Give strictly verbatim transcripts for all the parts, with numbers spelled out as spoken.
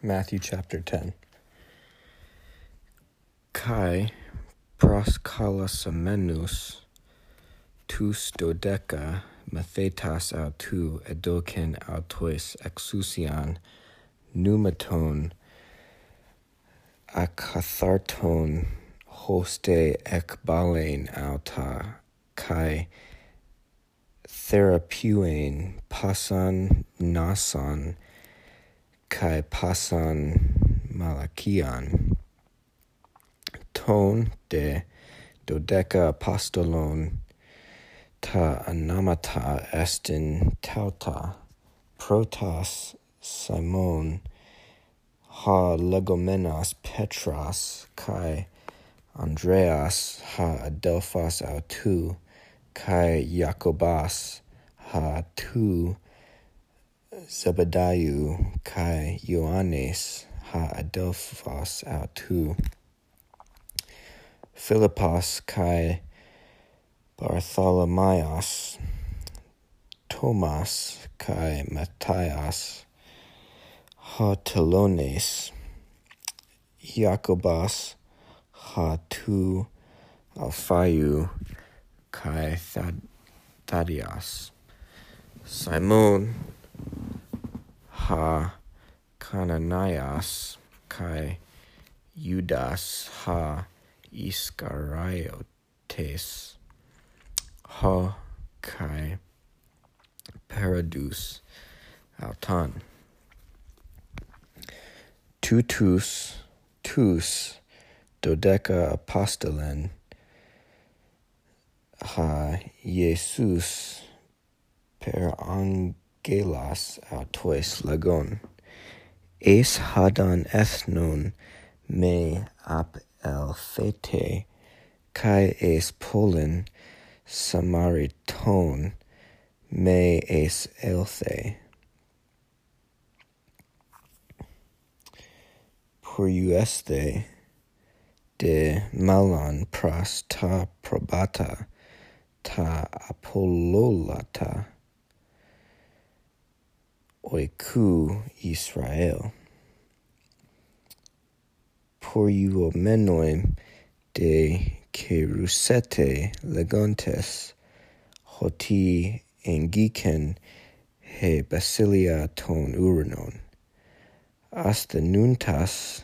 Matthew chapter ten. Kai proskalasomenus tous dodeca methetas autou edoken autois exousion pneumaton akatharton hoste ekbalen auta kai therapeuein pasan nasan kai pasan malakian ton de dodeca apostolon ta anamata estin tauta protas simon ha legomenos petras kai andreas ha adelphas autou kai jacobas ha tu Zebedaiu kai Ioannes ha Adelphos autou Philippos kai Bartholomaios Thomas kai Matthias ha Telones Jacobas ha tu Alphaiu kai Thaddeus Simon ha Cananias kai Judas ha Iscariotes ha kai Perodus auton tutus tus dodeca apostolen ha Jesus per angelas autois legon es hadan ethnon me ap el fete kai es polin samariton me es elthe puriueste de malon pras ta probata ta apololata oikou Israel poriuomenoim de kerusete legontes hoti engiken he basilia ton uranon astenuntas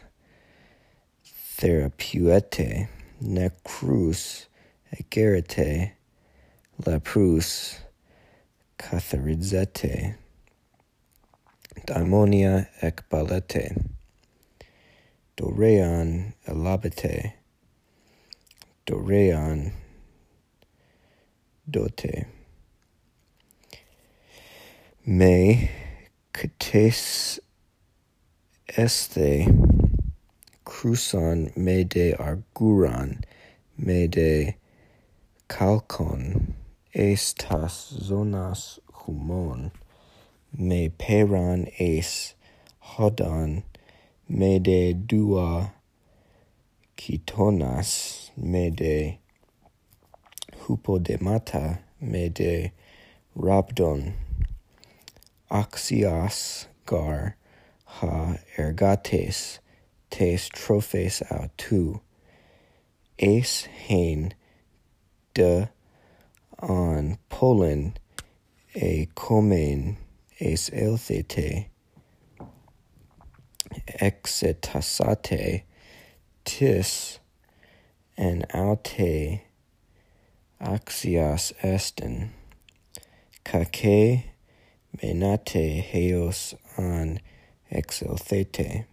therapeuete necrus egerete leprus catharizete daimonia ekbalete doreon elabete doreon dote me kates este cruson me de arguran me de calcon estas zonas humon me peran es hodan me de dua kitonas me de hupodemata me de rabdon axias gar ha ergates tes trophes autou es hen de an polin e comen es elthete exetasate tis en aute axias estin kake menate heos an exelthete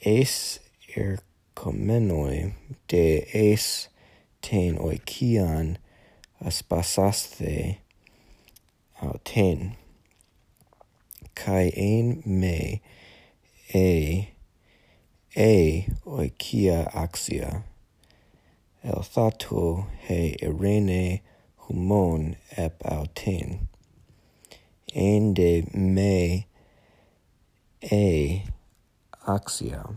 es ercomenoi de es ten oikian aspasaste auten kai ein me e e oikia axia elthato he irene humon ep auten ein de me e axia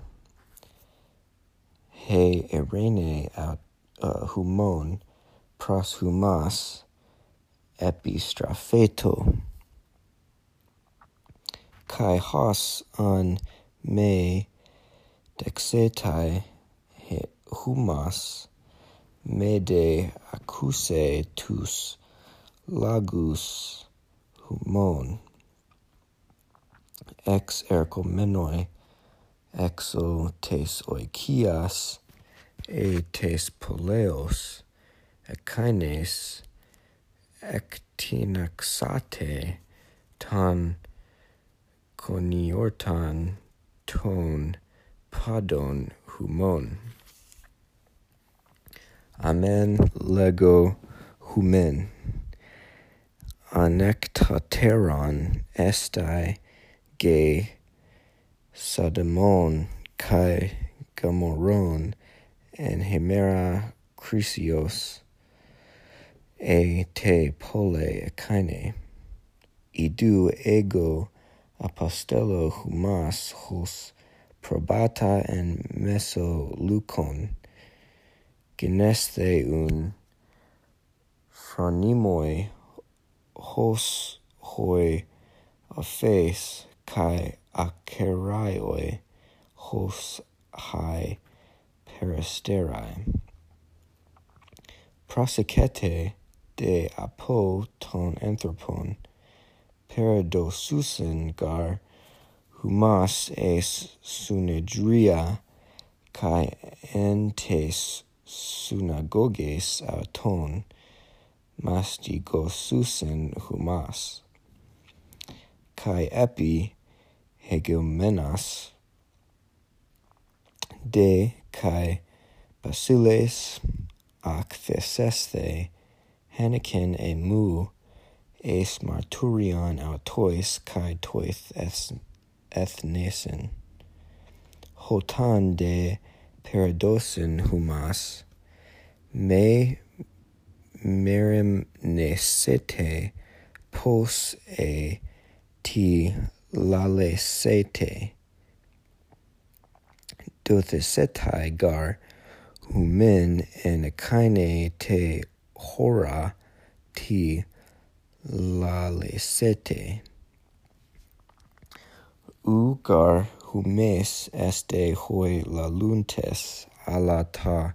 he irene out uh, humon pros humas epistrapheto kai hos an me dexetai humas me de acuse tus lagus humon ex ercomenoi exo tes oikias e tes poleos echines ectinaxate tan coniortan ton padon humon. Amen lego humen. Anectateron estai ge sademon kai gamoron en hemera crisios e te pole echine. Idu ego apostello humas hos probata en meso lucon geneste un phronimoi hos hoi aphes kai acheraioi hos hai peristerai. Prosecete de apo ton anthropon peridosusen gar humas es sunedria kai entes synagoges auton mastigosusen humas kai epi hegemenas de kai basiles ac theseste haniken e mu es marturion autois kai toith ethnesen. Hotan de peridosen humas me merim nesete pos e ti lalesete. Dothesetai gar humen en echine te hora ti lalesete. U gar humes este hoi laluntes ala ta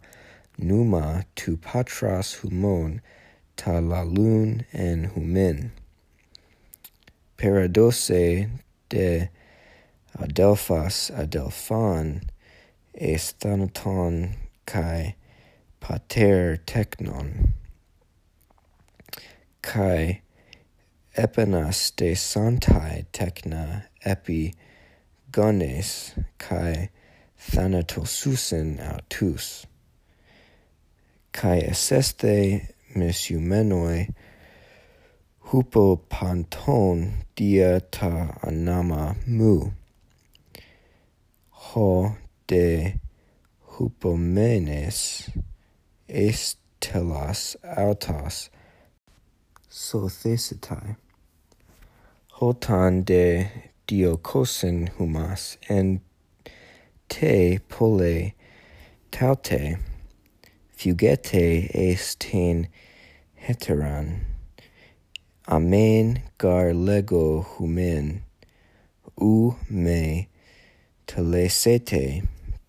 numa tu patras humon ta lalun en humen. Peridose de Adelphas Adelphan es thanaton kai pater technon kai epinas de santai techna epi gones kai thanatosusen autus kai eseste mesumenoi hupo panton dia ta anama mu. Ho de hupomenes estelas autos sothesitai. Hotan de diocosen humas en te pole taute fugete esten heteran. Amen gar lego humen u me telesete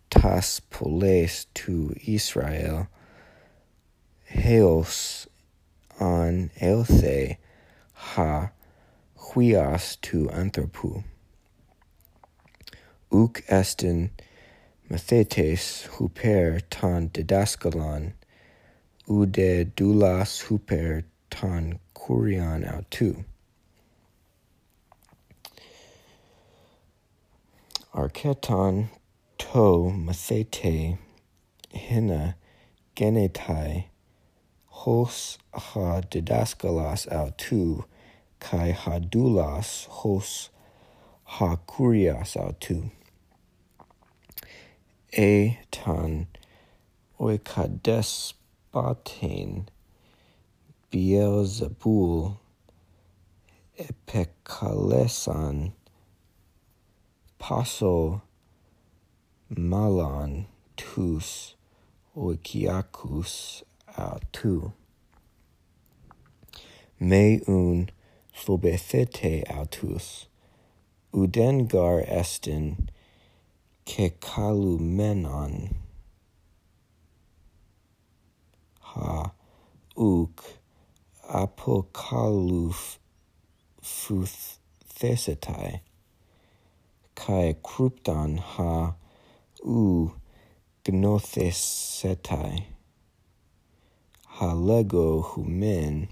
tas poles tu Israel heos an eothe ha huias tu anthropu. Uc esten methetes huper tan didaskalon u de dulas huper tan curion autu. Archeton to mathete hina genetai hos ha didaskalas autu kai ha dulas hos ha curias autu. E tan oikadespaten Beelzebul epekalesan paso malan tus oikiacus autu. Me un phobethete autus Udengar estin kekalumenon ha uk apokalufuthesetai kai kruptan ha u gnothesetai ha lego humen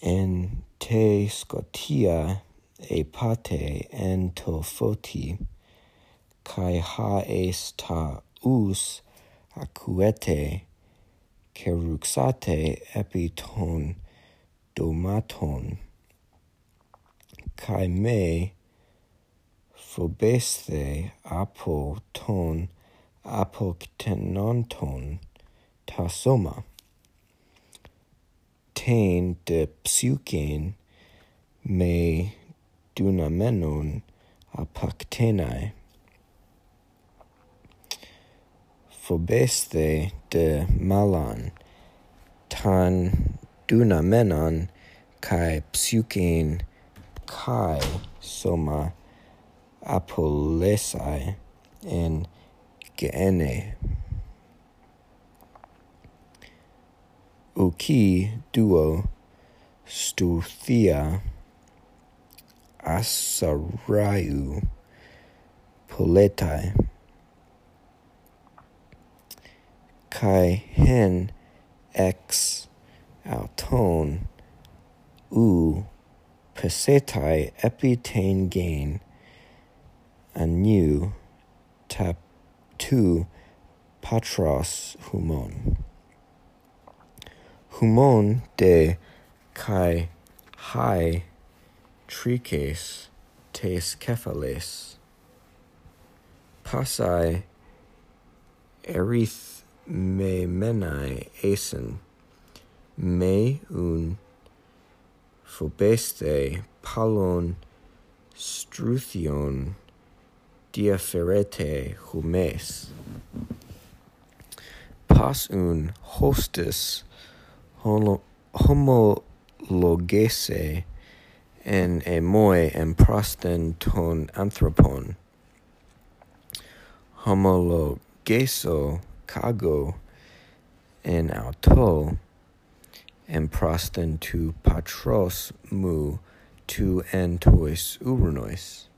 en te scotia e pate en tofoti kai ha es ta us acuete keruxate epiton domaton kai me phobeste apo ton apoktenonton tasoma tain de psuken me dunamenon apactenae phobeste de malan tan dunamenon kai psuken kai soma apolesai en geene uki duo stuthia asarau poletai kai hen ex auton u pesetai epitane gain anu tap tu patros humon humon de kai hai trices tes cephales pasai erith me menai asen me un phobeste palon struthion diaferete humes pas un hostis homologese en emoi en prosten ton anthropon homologeso cago en auto en prosten tu patros mu tu entois urnois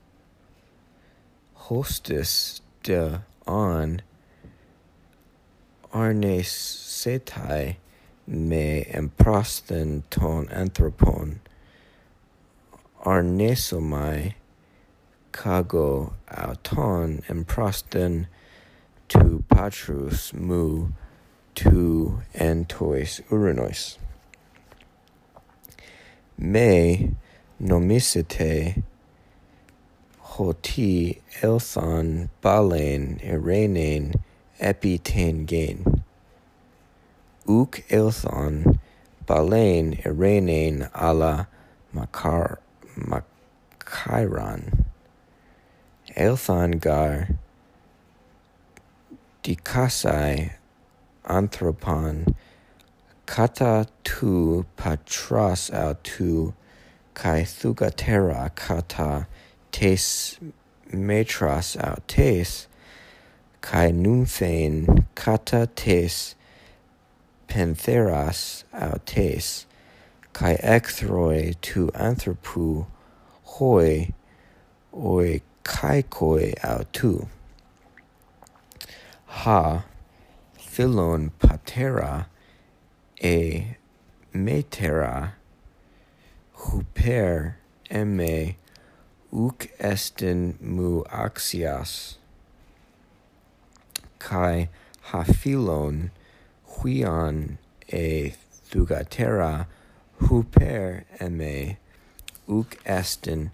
hostis de on arnes setai me emprostan ton anthropon arnesomai cago auton emprostan tu patrus mu tu entois uranois me nomisite hoti elthon balen irenen epitane gain. Uk elthon balen irenen ala makar makairan. Elthon gar dikasai anthropon kata tu patras autu kai thugatera kata tes metras autes kai numphain kata tes pantheras autes kai ekthroe tu anthropu hoi oi kaikoi autu ha philon patera e metera huper eme uc estin mu axias kai hafilon huion e thugatera huper eme uc estin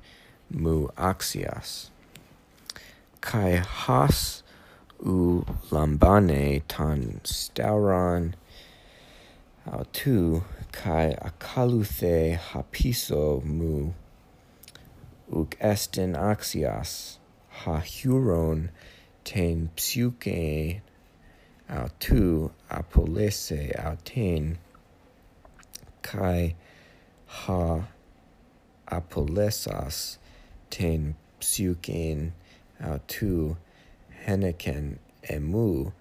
mu axias kai has u lambane tan stauron autu kai akaluthe hapiso mu uc estin axias ha huron ten psuke autu apolese auten kai ha apolesas Ten Psukin, Autu, Henekan, Emu,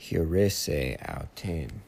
Hirese, Auten.